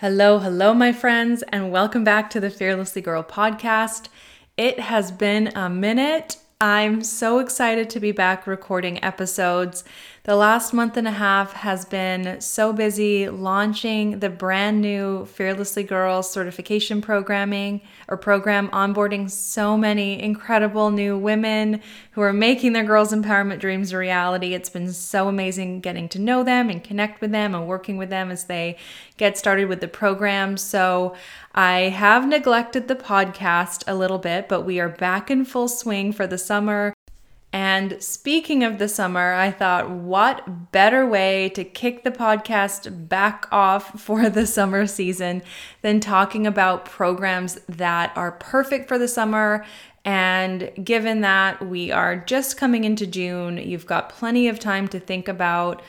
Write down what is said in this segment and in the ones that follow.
Hello, my friends, and welcome back to the Fearlessly Girl podcast. It has been a minute. I'm so excited to be back recording episodes. The last month and a half has been so busy launching the brand new Fearlessly Girl certification program, onboarding so many incredible new women who are making their girls' empowerment dreams a reality. It's been so amazing getting to know them and connect with them and working with them as they get started with the program. So I have neglected the podcast a little bit, but we are back in full swing for the summer. And speaking of the summer, I thought, what better way to kick the podcast back off for the summer season than talking about programs that are perfect for the summer. And given that we are just coming into June, you've got plenty of time to think about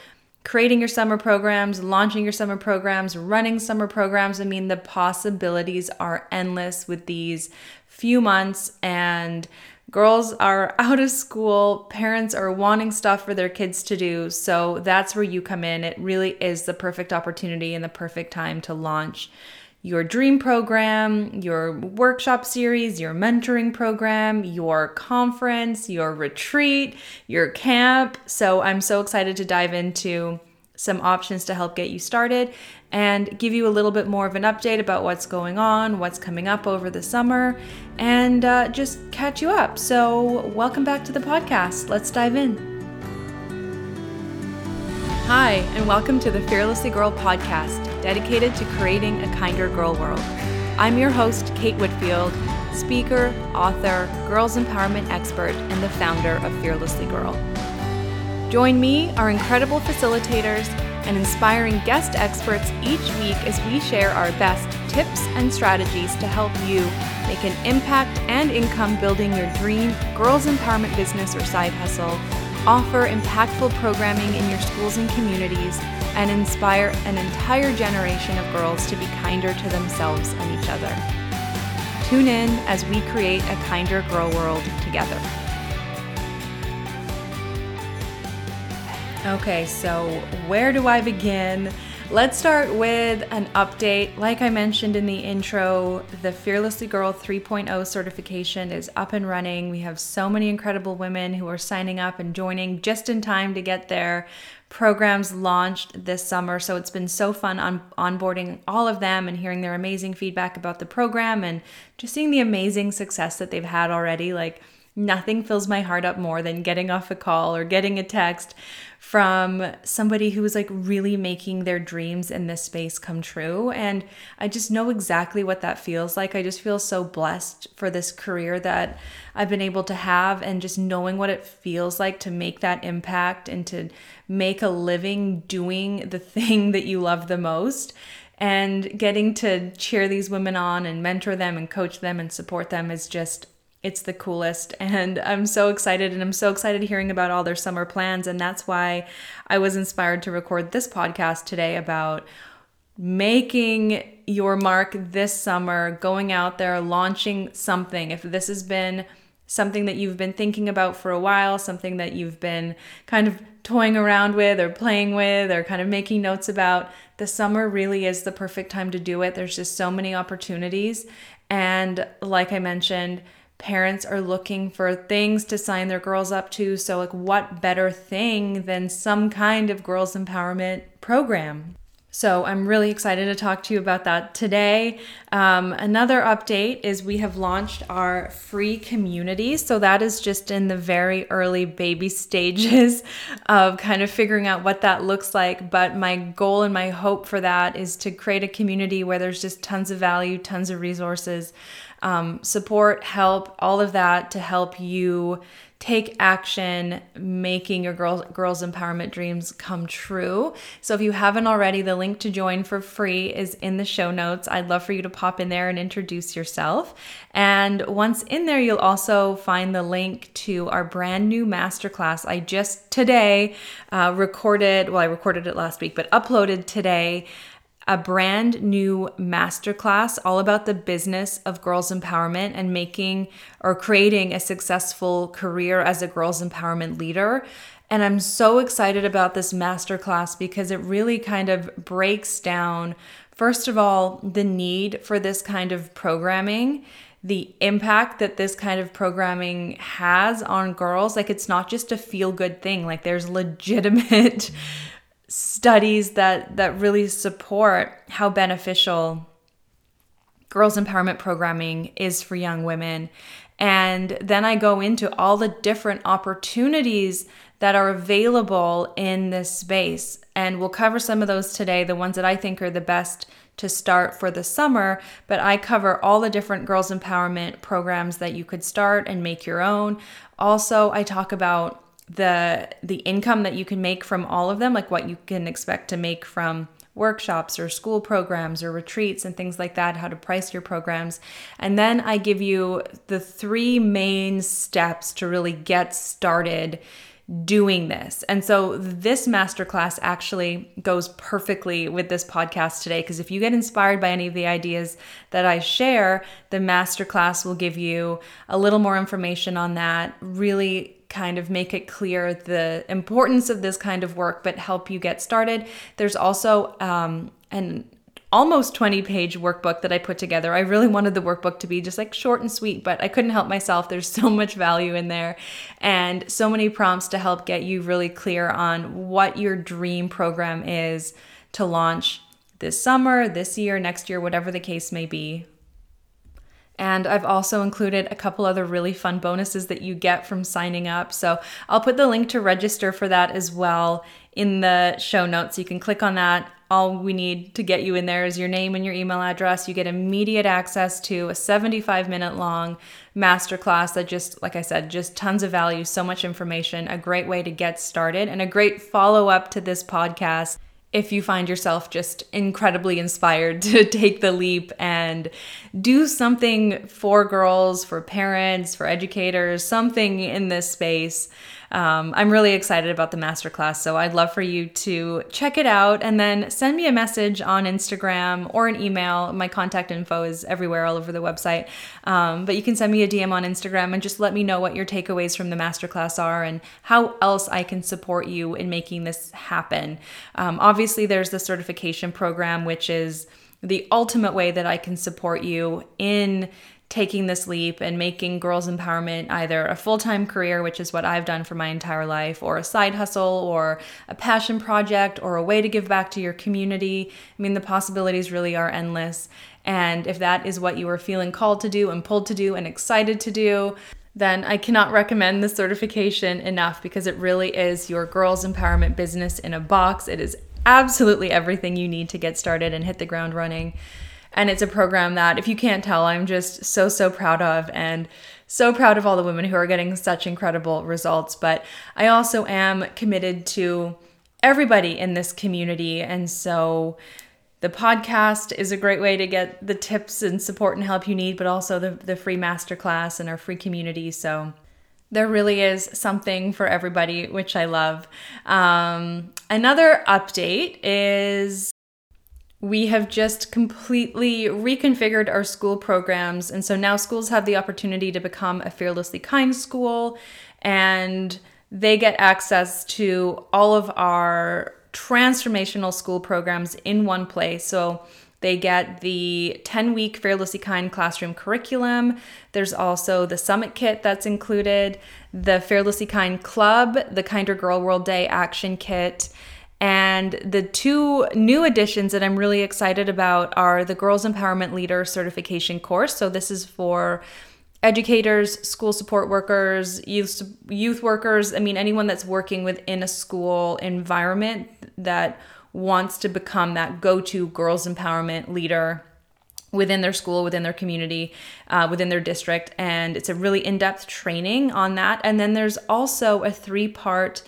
creating your summer programs, launching your summer programs, running summer programs. I mean, the possibilities are endless with these few months, and girls are out of school, parents are wanting stuff for their kids to do, so that's where you come in. It really is the perfect opportunity and the perfect time to launch your dream program, your workshop series, your mentoring program, your conference, your retreat, your camp. So I'm so excited to dive into some options to help get you started and give you a little bit more of an update about what's going on, what's coming up over the summer, and just catch you up. So welcome back to the podcast. Let's dive in. Hi, and welcome to the Fearlessly Girl podcast, dedicated to creating a kinder girl world. I'm your host, Kate Whitfield, speaker, author, girls empowerment expert, and the founder of Fearlessly Girl. Join me, our incredible facilitators, and inspiring guest experts each week as we share our best tips and strategies to help you make an impact and income building your dream girls empowerment business or side hustle, offer impactful programming in your schools and communities, and inspire an entire generation of girls to be kinder to themselves and each other. Tune in as we create a kinder girl world together. Okay, so where do I begin? Let's start with an update. Like I mentioned in the intro, the Fearlessly Girl 3.0 certification is up and running. We have so many incredible women who are signing up and joining just in time to get their programs launched this summer. So it's been so fun onboarding all of them and hearing their amazing feedback about the program and just seeing the amazing success that they've had already. Like, nothing fills my heart up more than getting off a call or getting a text from somebody who is like really making their dreams in this space come true. And I just know exactly what that feels like. I just feel so blessed for this career that I've been able to have, and just knowing what it feels like to make that impact and to make a living doing the thing that you love the most. And getting to cheer these women on and mentor them and coach them and support them is just, it's the coolest, and I'm so excited, hearing about all their summer plans, and that's why I was inspired to record this podcast today about making your mark this summer, going out there, launching something. If this has been something that you've been thinking about for a while, something that you've been kind of toying around with or playing with or kind of making notes about, the summer really is the perfect time to do it. There's just so many opportunities, and like I mentioned, parents are looking for things to sign their girls up to. So like, what better thing than some kind of girls empowerment program? So I'm really excited to talk to you about that today. Another update is we have launched our free community. So that is just in the very early baby stages of kind of figuring out what that looks like. But my goal and my hope for that is to create a community where there's just tons of value, tons of resources, support, help, all of that to help you take action, making your girls empowerment dreams come true. So if you haven't already, the link to join for free is in the show notes. I'd love for you to pop in there and introduce yourself. And once in there, you'll also find the link to our brand new masterclass. I just today uploaded today a brand new masterclass all about the business of girls empowerment and making or creating a successful career as a girls empowerment leader. And I'm so excited about this masterclass because it really kind of breaks down First of all, the need for this kind of programming, the impact that this kind of programming has on girls. Like, it's not just a feel-good thing. Like, there's legitimate studies that really support how beneficial girls' empowerment programming is for young women. And then I go into all the different opportunities that are available in this space. And we'll cover some of those today, the ones that I think are the best to start for the summer. But I cover all the different girls' empowerment programs that you could start and make your own. Also, I talk about the income that you can make from all of them, like what you can expect to make from workshops or school programs or retreats and things like that, how to price your programs. And then I give you the three main steps to really get started doing this. And so this masterclass actually goes perfectly with this podcast today, because if you get inspired by any of the ideas that I share, the masterclass will give you a little more information on that, really kind of make it clear the importance of this kind of work, but help you get started. There's also an almost 20-page workbook that I put together. I really wanted the workbook to be just like short and sweet, but I couldn't help myself. There's so much value in there and so many prompts to help get you really clear on what your dream program is to launch this summer, this year, next year, whatever the case may be. And I've also included a couple other really fun bonuses that you get from signing up. So I'll put the link to register for that as well in the show notes. You can click on that. All we need to get you in there is your name and your email address. You get immediate access to a 75-minute long masterclass that just, like I said, just tons of value, so much information, a great way to get started, and a great follow-up to this podcast if you find yourself just incredibly inspired to take the leap and do something for girls, for parents, for educators, something in this space. I'm really excited about the masterclass, so I'd love for you to check it out and then send me a message on Instagram or an email. My contact info is everywhere, all over the website. But you can send me a DM on Instagram and just let me know what your takeaways from the masterclass are and how else I can support you in making this happen. Obviously, there's the certification program, which is the ultimate way that I can support you in taking this leap and making girls' empowerment either a full-time career, which is what I've done for my entire life, or a side hustle, or a passion project, or a way to give back to your community. I mean, the possibilities really are endless. And if that is what you are feeling called to do and pulled to do and excited to do, then I cannot recommend the certification enough, because it really is your girls' empowerment business in a box. It is absolutely everything you need to get started and hit the ground running. And it's a program that, if you can't tell, I'm just so, so proud of, and so proud of all the women who are getting such incredible results. But I also am committed to everybody in this community. And so the podcast is a great way to get the tips and support and help you need, but also the free masterclass and our free community. So there really is something for everybody, which I love. Another update is we have just completely reconfigured our school programs. And so now schools have the opportunity to become a Fearlessly Kind school, and they get access to all of our transformational school programs in one place. So they get the 10-week Fearlessly Kind classroom curriculum. There's also the summit kit that's included, the Fearlessly Kind club, the Kinder Girl World Day action kit. And the two new additions that I'm really excited about are the Girls Empowerment Leader certification course. So this is for educators, school support workers, youth workers. I mean, anyone that's working within a school environment that wants to become that go-to girls empowerment leader within their school, within their community, within their district. And it's a really in-depth training on that. And then there's also a 3-part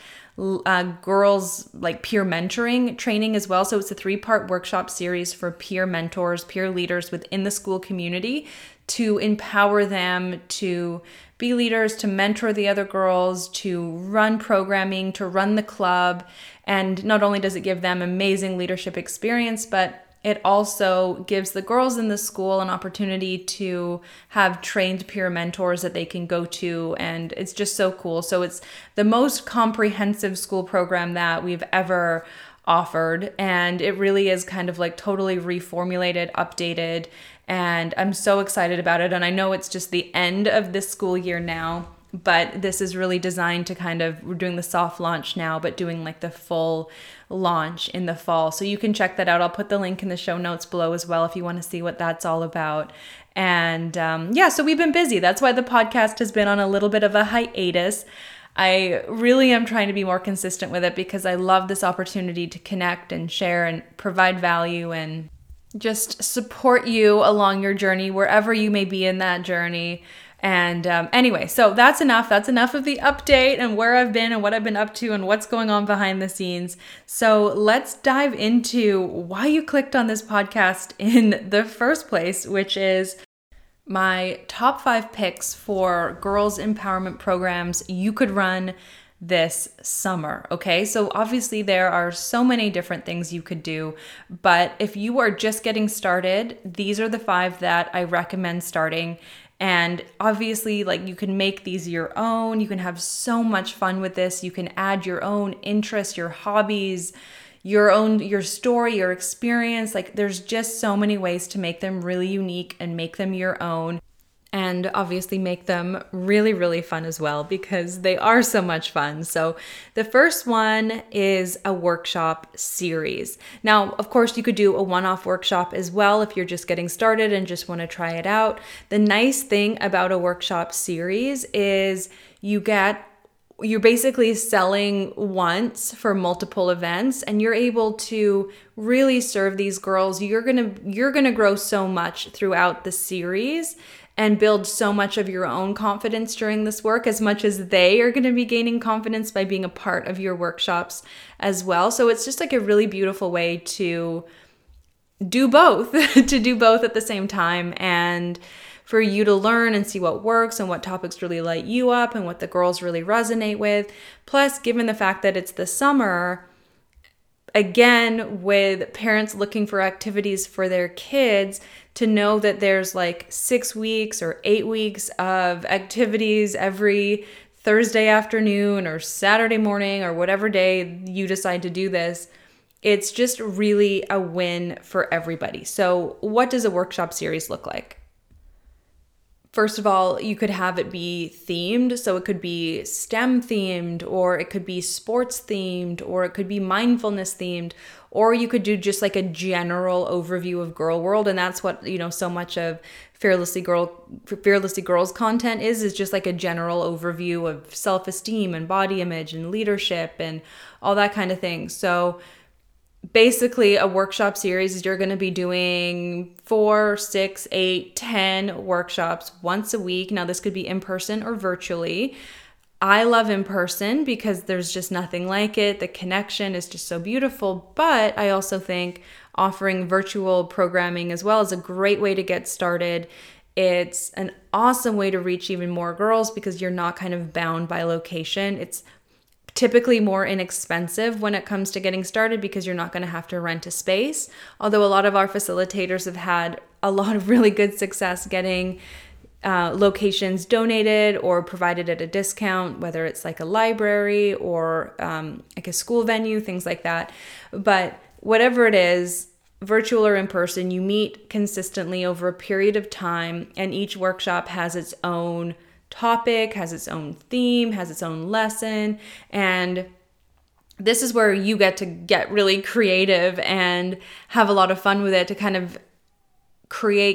girls like peer mentoring training as well. So it's a 3-part workshop series for peer mentors, peer leaders within the school community, to empower them to be leaders, to mentor the other girls, to run programming, to run the club. And not only does it give them amazing leadership experience, but it also gives the girls in the school an opportunity to have trained peer mentors that they can go to, and it's just so cool. So it's the most comprehensive school program that we've ever offered, and it really is kind of like totally reformulated, updated, and I'm so excited about it. And I know it's just the end of this school year now, but this is really designed to kind of, we're doing the soft launch now, but doing like the full launch in the fall. So you can check that out. I'll put the link in the show notes below as well if you want to see what that's all about. And so we've been busy. That's why the podcast has been on a little bit of a hiatus. I really am trying to be more consistent with it because I love this opportunity to connect and share and provide value and just support you along your journey, wherever you may be in that journey. And anyway, so that's enough. That's enough of the update and where I've been and what I've been up to and what's going on behind the scenes. So let's dive into why you clicked on this podcast in the first place, which is my top 5 picks for girls' empowerment programs you could run this summer. Okay, so obviously there are so many different things you could do, but if you are just getting started, these are the 5 that I recommend starting. And obviously, like, you can make these your own. You can have so much fun with this. You can add your own interests, your hobbies, your story, your experience. Like, there's just so many ways to make them really unique and make them your own. And obviously make them really, really fun as well, because they are so much fun. So the first one is a workshop series. Now, of course, you could do a one-off workshop as well if you're just getting started and just want to try it out. The nice thing about a workshop series is you're basically selling once for multiple events, and you're able to really serve these girls. You're gonna grow so much throughout the series and build so much of your own confidence during this work, as much as they are going to be gaining confidence by being a part of your workshops as well. So it's just like a really beautiful way to do both, at the same time, and for you to learn and see what works and what topics really light you up and what the girls really resonate with. Plus, given the fact that it's the summer, again, with parents looking for activities for their kids, to know that there's like 6 weeks or 8 weeks of activities every Thursday afternoon or Saturday morning or whatever day you decide to do this, it's just really a win for everybody. So what does a workshop series look like? First of all, you could have it be themed. So it could be STEM themed, or it could be sports themed, or it could be mindfulness themed, or you could do just like a general overview of Girl World. And that's what, so much of Fearlessly Girl's content is just like a general overview of self-esteem and body image and leadership and all that kind of thing. So basically, a workshop series is you're going to be doing 4, 6, 8, 10 workshops once a week. Now, this could be in person or virtually. I love in person because there's just nothing like it. The connection is just so beautiful. But I also think offering virtual programming as well is a great way to get started. It's an awesome way to reach even more girls because you're not kind of bound by location. It's typically more inexpensive when it comes to getting started because you're not going to have to rent a space. Although a lot of our facilitators have had a lot of really good success getting locations donated or provided at a discount, whether it's like a library or like a school venue, things like that. But whatever it is, virtual or in person, you meet consistently over a period of time, and each workshop has its own topic, has its own theme, has its own lesson. And this is where you get to get really creative and have a lot of fun with it, to kind of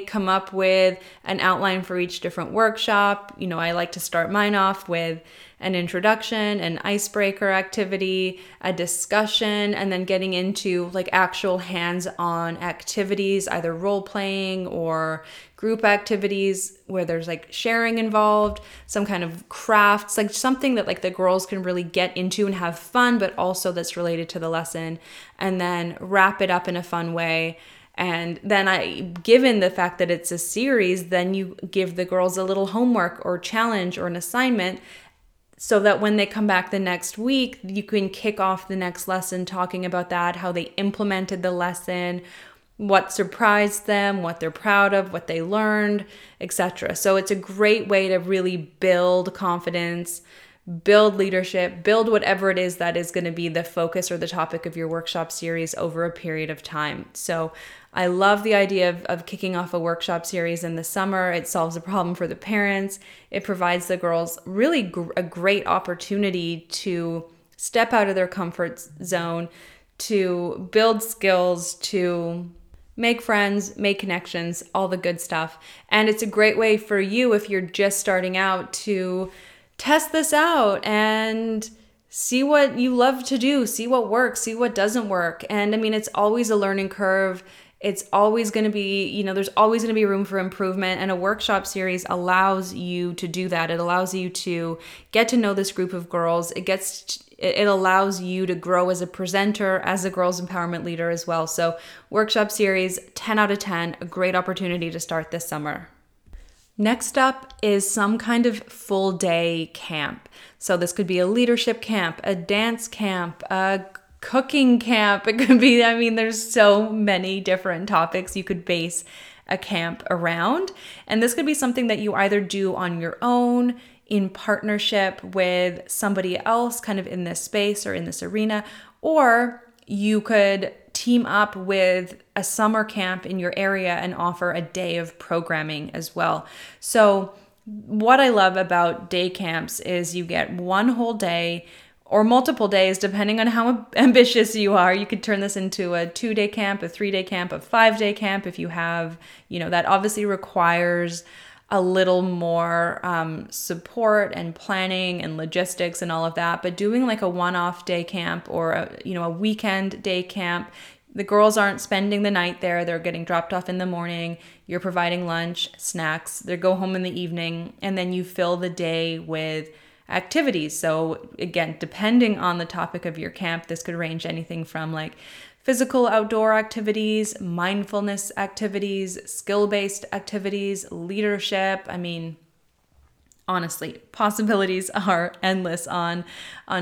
come up with an outline for each different workshop. I like to start mine off with an introduction, an icebreaker activity, a discussion, and then getting into like actual hands-on activities, either role-playing or group activities where there's like sharing involved, some kind of crafts, like something that like the girls can really get into and have fun, but also that's related to the lesson, and then wrap it up in a fun way. And then given the fact that it's a series, then you give the girls a little homework or challenge or an assignment, so that when they come back the next week, you can kick off the next lesson talking about that, how they implemented the lesson, what surprised them, what they're proud of, what they learned, etc. So it's a great way to really build confidence, build leadership, build whatever it is that is going to be the focus or the topic of your workshop series over a period of time. So I love the idea of kicking off a workshop series in the summer. It solves a problem for the parents. It provides the girls really a great opportunity to step out of their comfort zone, to build skills, to make friends, make connections, all the good stuff. And it's a great way for you, if you're just starting out, to test this out and see what you love to do, see what works, see what doesn't work. And I mean, it's always a learning curve. It's always going to be, there's always going to be room for improvement. And a workshop series allows you to do that. It allows you to get to know this group of girls. It allows you to grow as a presenter, as a girls empowerment leader as well. So workshop series, 10 out of 10, a great opportunity to start this summer. Next up is some kind of full day camp. So this could be a leadership camp, a dance camp, a cooking camp. It could be, there's so many different topics you could base a camp around. And this could be something that you either do on your own, in partnership with somebody else kind of in this space or in this arena, or you could team up with a summer camp in your area and offer a day of programming as well. So what I love about day camps is you get one whole day or multiple days, depending on how ambitious you are. You could turn this into a 2-day camp, a 3-day camp, a 5-day camp if you have, that obviously requires a little more support and planning and logistics and all of that. But doing like a one-off day camp or a weekend day camp, the girls aren't spending the night there. They're getting dropped off in the morning. You're providing lunch, snacks. They go home in the evening, and then you fill the day with activities. So again, depending on the topic of your camp, this could range anything from like physical outdoor activities, mindfulness activities, skill-based activities, leadership. Honestly, possibilities are endless on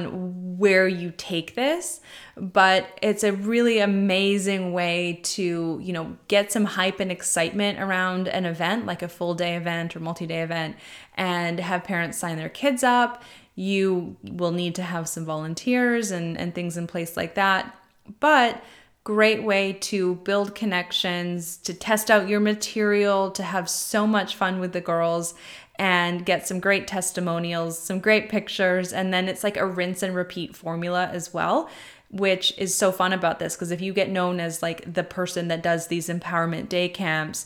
where you take this, but it's a really amazing way to, get some hype and excitement around an event, like a full day event or multi-day event, and have parents sign their kids up. You will need to have some volunteers and things in place like that. But great way to build connections, to test out your material, to have so much fun with the girls and get some great testimonials, some great pictures. And then it's like a rinse and repeat formula as well, which is so fun about this, because if you get known as like the person that does these empowerment day camps,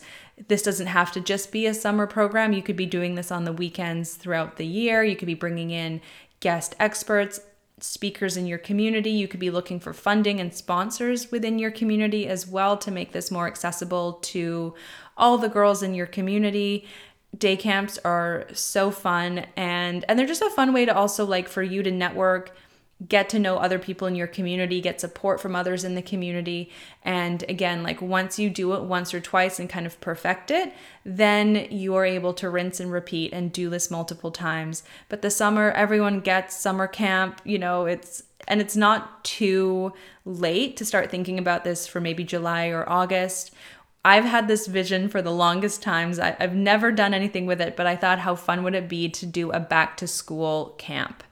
this doesn't have to just be a summer program. You could be doing this on the weekends throughout the year. You could be bringing in guest experts, speakers in your community. You could be looking for funding and sponsors within your community as well to make this more accessible to all the girls in your community. Day camps are so fun, and they're just a fun way to also like for you to network, get to know other people in your community, get support from others in the community. And again, like once you do it once or twice and kind of perfect it, then you are able to rinse and repeat and do this multiple times. But the summer, everyone gets summer camp, it's not too late to start thinking about this for maybe July or August. I've had this vision for the longest times. I've never done anything with it, but I thought how fun would it be to do a back to school camp.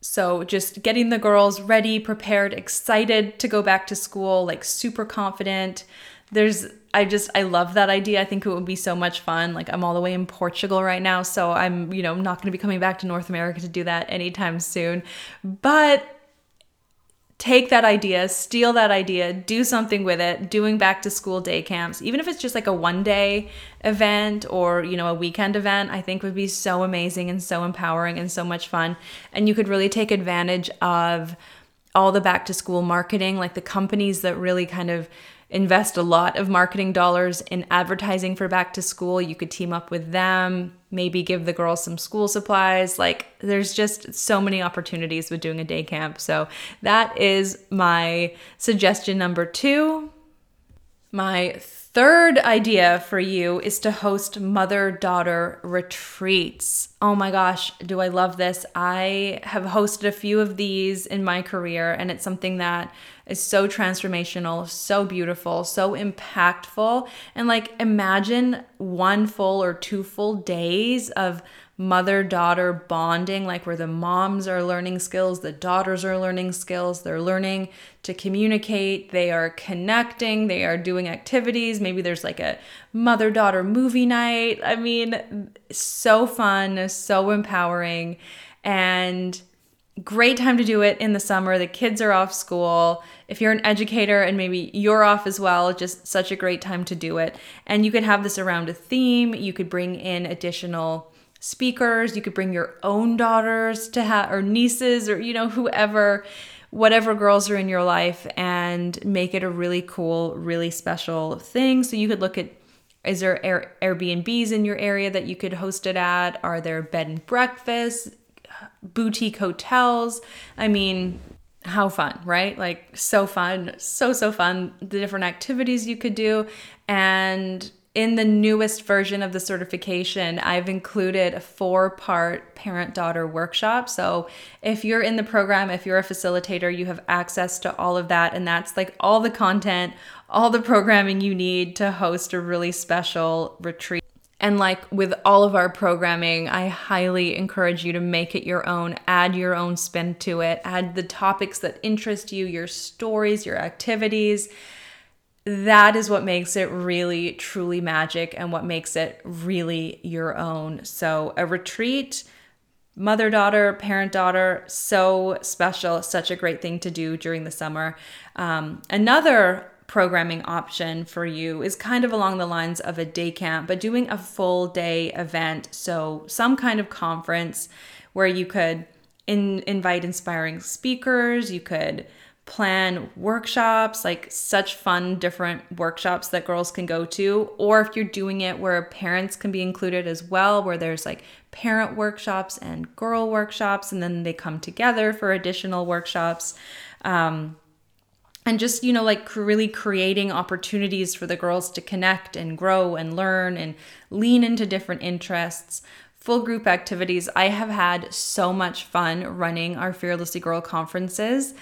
So just getting the girls ready, prepared, excited to go back to school, like super confident. I love that idea. I think it would be so much fun. Like I'm all the way in Portugal right now, so I'm, not going to be coming back to North America to do that anytime soon. But take that idea, steal that idea, do something with it, doing back to school day camps, even if it's just like a 1-day event or, a weekend event, I think would be so amazing and so empowering and so much fun. And you could really take advantage of all the back to school marketing, like the companies that really kind of invest a lot of marketing dollars in advertising for back to school. You could team up with them, maybe give the girls some school supplies. Like there's just so many opportunities with doing a day camp. So that is my suggestion number 2. My third idea for you is to host mother-daughter retreats. Oh my gosh, do I love this. I have hosted a few of these in my career, and it's something that is so transformational, so beautiful, so impactful. And like imagine 1 full or 2 full days of mother-daughter bonding, like where the moms are learning skills, the daughters are learning skills, they're learning to communicate, they are connecting, they are doing activities. Maybe there's like a mother-daughter movie night. I mean, so fun, so empowering, and great time to do it in the summer. The kids are off school. If you're an educator and maybe you're off as well, just such a great time to do it. And you could have this around a theme. You could bring in additional speakers. You could bring your own daughters to have, or nieces, or, you know, whoever, whatever girls are in your life, and make it a really cool, really special thing. So you could look at, is there Airbnbs in your area that you could host it at? Are there bed and breakfasts? Boutique hotels? I mean, how fun, right? Like, so fun, so fun, the different activities you could do. And in the newest version of the certification, I've included a 4-part parent-daughter workshop. So if you're in the program, if you're a facilitator, you have access to all of that. And that's like all the content, all the programming you need to host a really special retreat. And like with all of our programming, I highly encourage you to make it your own, add your own spin to it, add the topics that interest you, your stories, your activities. That is what makes it really, truly magic and what makes it really your own. So a retreat, mother-daughter, parent-daughter, so special, such a great thing to do during the summer. Another programming option for you is kind of along the lines of a day camp, but doing a full day event. So some kind of conference where you could invite inspiring speakers, you could plan workshops, like such fun, different workshops that girls can go to. Or if you're doing it where parents can be included as well, where there's like parent workshops and girl workshops, and then they come together for additional workshops. And just, you know, like really creating opportunities for the girls to connect and grow and learn and lean into different interests, full group activities. I have had so much fun running our Fearlessly Girl conferences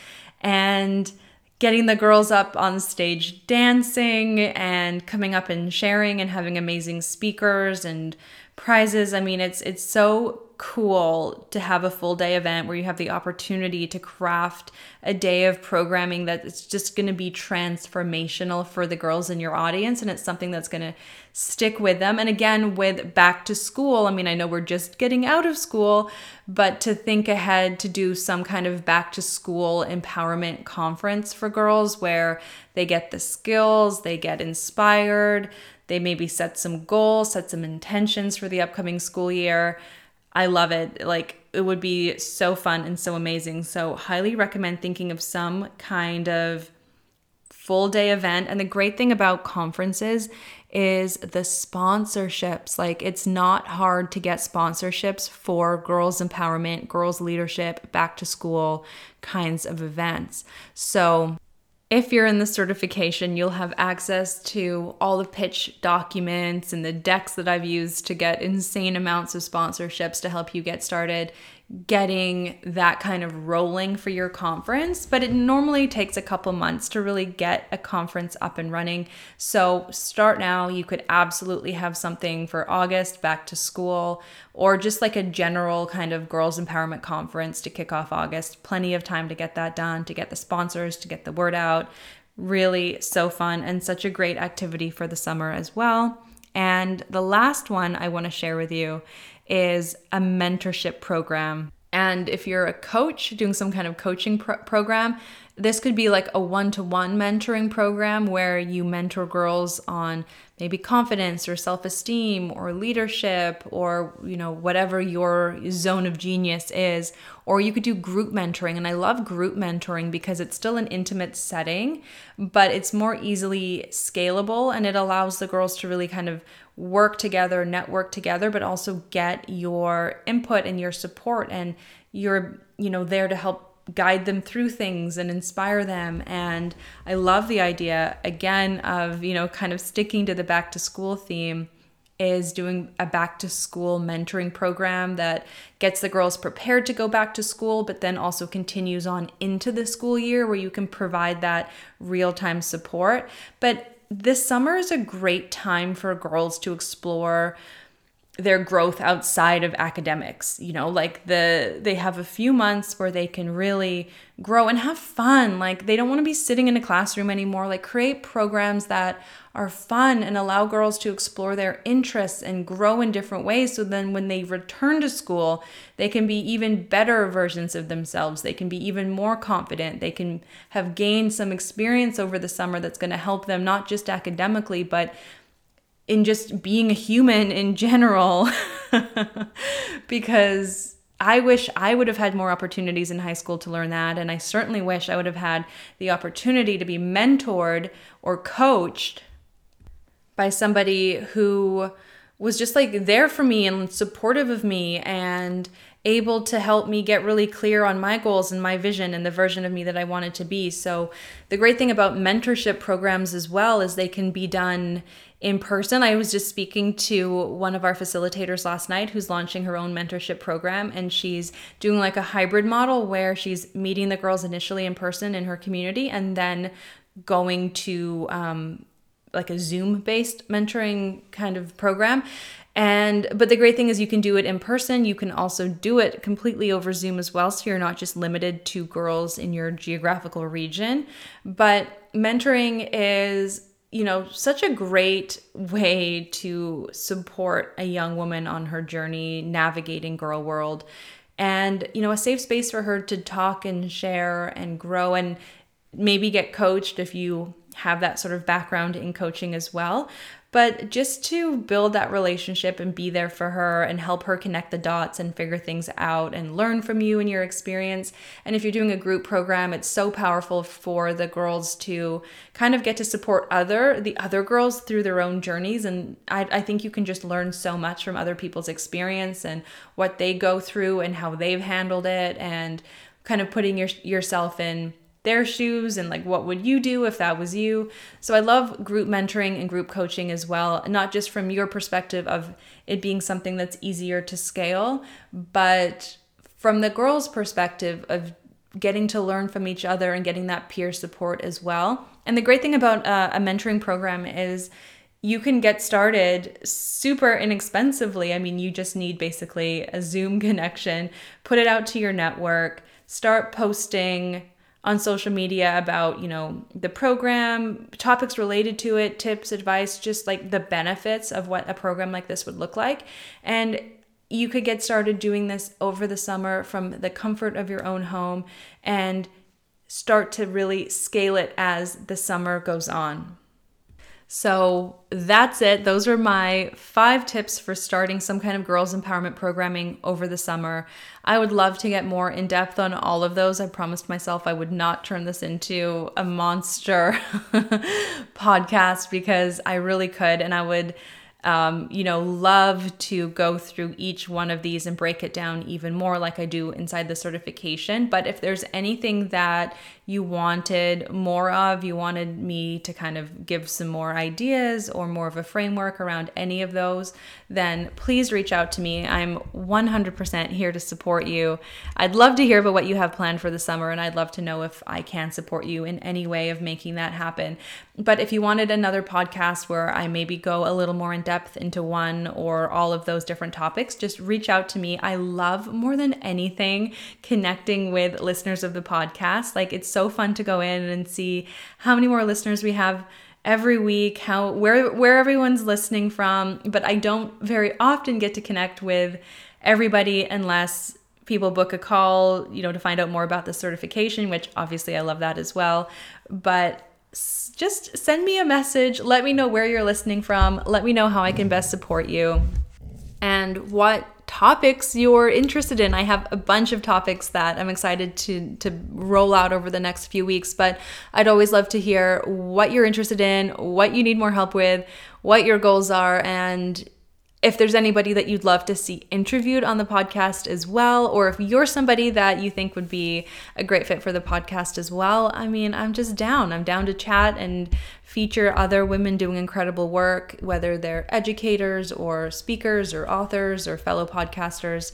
and getting the girls up on stage dancing and coming up and sharing and having amazing speakers and prizes. I mean, it's so cool to have a full day event where you have the opportunity to craft a day of programming that it's just going to be transformational for the girls in your audience, and it's something that's going to stick with them. And again, with back to school, I mean, I know we're just getting out of school, but to think ahead to do some kind of back to school empowerment conference for girls where they get the skills, they get inspired, they maybe set some goals, set some intentions for the upcoming school year. I love it. Like, it would be so fun and so amazing. So highly recommend thinking of some kind of full day event. And the great thing about conferences is the sponsorships. Like, it's not hard to get sponsorships for girls empowerment, girls leadership, back to school kinds of events. So if you're in the certification, you'll have access to all the pitch documents and the decks that I've used to get insane amounts of sponsorships to help you get started getting that kind of rolling for your conference. But it normally takes a couple months to really get a conference up and running. So start now. You could absolutely have something for August, back to school, or just like a general kind of girls empowerment conference to kick off August. Plenty of time to get that done, to get the sponsors, to get the word out. Really so fun and such a great activity for the summer as well. And the last one I want to share with you is a mentorship program. And if you're a coach doing some kind of coaching program, this could be like a one-to-one mentoring program where you mentor girls on maybe confidence or self-esteem or leadership or, you know, whatever your zone of genius is. Or you could do group mentoring. And I love group mentoring because it's still an intimate setting, but it's more easily scalable, and it allows the girls to really kind of work together, network together, but also get your input and your support, and you're, you know, there to help guide them through things and inspire them. And I love the idea, again, of, you know, kind of sticking to the back to school theme, is doing a back to school mentoring program that gets the girls prepared to go back to school, but then also continues on into the school year where you can provide that real-time support. But this summer is a great time for girls to explore their growth outside of academics, you know, like they have a few months where they can really grow and have fun. Like, they don't want to be sitting in a classroom anymore. Like, create programs that are fun and allow girls to explore their interests and grow in different ways. So then when they return to school, they can be even better versions of themselves. They can be even more confident. They can have gained some experience over the summer that's going to help them, not just academically, but in just being a human in general, because I wish I would have had more opportunities in high school to learn that. And I certainly wish I would have had the opportunity to be mentored or coached by somebody who was just like there for me and supportive of me and able to help me get really clear on my goals and my vision and the version of me that I wanted to be. So the great thing about mentorship programs as well is they can be done in person. I was just speaking to one of our facilitators last night who's launching her own mentorship program, and she's doing like a hybrid model where she's meeting the girls initially in person in her community and then going to like a Zoom-based mentoring kind of program. But the great thing is you can do it in person. You can also do it completely over Zoom as well. So you're not just limited to girls in your geographical region. But mentoring is, you know, such a great way to support a young woman on her journey navigating girl world, and, you know, a safe space for her to talk and share and grow and maybe get coached if you have that sort of background in coaching as well. But just to build that relationship and be there for her and help her connect the dots and figure things out and learn from you and your experience. And if you're doing a group program, it's so powerful for the girls to kind of get to support the other girls through their own journeys. And I think you can just learn so much from other people's experience and what they go through and how they've handled it, and kind of putting yourself in their shoes and like, what would you do if that was you? So I love group mentoring and group coaching as well, not just from your perspective of it being something that's easier to scale, but from the girls' perspective of getting to learn from each other and getting that peer support as well. And the great thing about a mentoring program is you can get started super inexpensively. I mean, you just need basically a Zoom connection, put it out to your network, start posting on social media about, you know, the program, topics related to it, tips, advice, just like the benefits of what a program like this would look like. And you could get started doing this over the summer from the comfort of your own home and start to really scale it as the summer goes on. So that's it. Those are my 5 tips for starting some kind of girls empowerment programming over the summer. I would love to get more in depth on all of those. I promised myself I would not turn this into a monster podcast, because I really could. And I would, you know, love to go through each one of these and break it down even more like I do inside the certification. But if there's anything that you wanted more of, you wanted me to kind of give some more ideas or more of a framework around any of those, then please reach out to me. I'm 100% here to support you. I'd love to hear about what you have planned for the summer, and I'd love to know if I can support you in any way of making that happen. But if you wanted another podcast where I maybe go a little more in depth into one or all of those different topics, just reach out to me. I love, more than anything, connecting with listeners of the podcast. Like, it's so fun to go in and see how many more listeners we have every week, where everyone's listening from. But I don't very often get to connect with everybody unless people book a call, you know, to find out more about the certification, which obviously I love that as well. But just send me a message. Let me know where you're listening from. Let me know how I can best support you and what topics you're interested in. I have a bunch of topics that I'm excited to roll out over the next few weeks, but I'd always love to hear what you're interested in, what you need more help with, what your goals are, and if there's anybody that you'd love to see interviewed on the podcast as well, or if you're somebody that you think would be a great fit for the podcast as well. I mean, I'm just down. I'm down to chat and feature other women doing incredible work, whether they're educators or speakers or authors or fellow podcasters.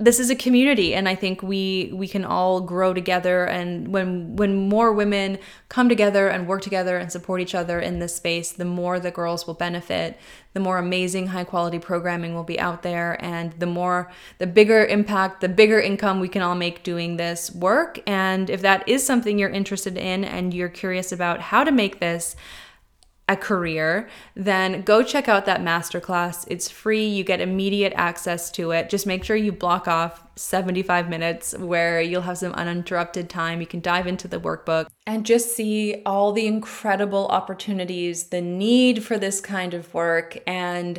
this is a community, and I think we can all grow together. And when more women come together and work together and support each other in this space, the more the girls will benefit, the more amazing high quality programming will be out there, and the bigger impact, the bigger income we can all make doing this work. And if that is something you're interested in and you're curious about how to make this a career, then go check out that masterclass. It's free. You get immediate access to it. Just make sure you block off 75 minutes where you'll have some uninterrupted time. You can dive into the workbook and just see all the incredible opportunities, the need for this kind of work, and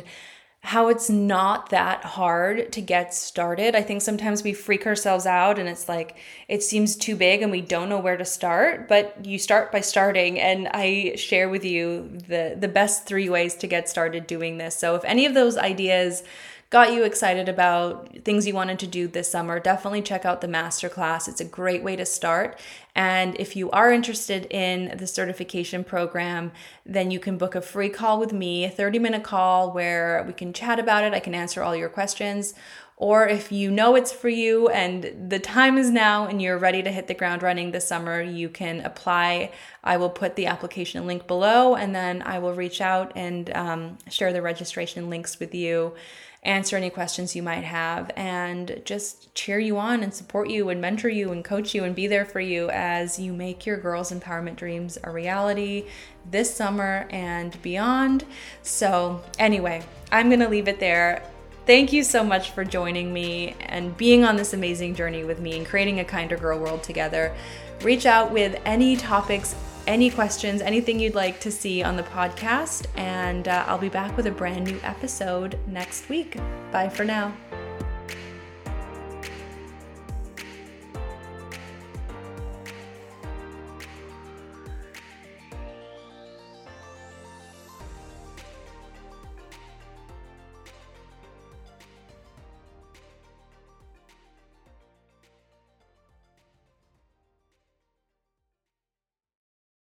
how it's not that hard to get started. I think sometimes we freak ourselves out and it's like, it seems too big and we don't know where to start, but you start by starting. And I share with you the best 3 ways to get started doing this. So if any of those ideas got you excited about things you wanted to do this summer, definitely check out the masterclass. It's a great way to start. And if you are interested in the certification program, then you can book a free call with me, a 30-minute call where we can chat about it. I can answer all your questions. Or if you know it's for you and the time is now and you're ready to hit the ground running this summer, you can apply. I will put the application link below, and then I will reach out and share the registration links with you, answer any questions you might have, and just cheer you on and support you and mentor you and coach you and be there for you as you make your girls' empowerment dreams a reality this summer and beyond. So anyway, I'm going to leave it there. Thank you so much for joining me and being on this amazing journey with me and creating a kinder girl world together. Reach out with any topics, any questions, anything you'd like to see on the podcast, and I'll be back with a brand new episode next week. Bye for now.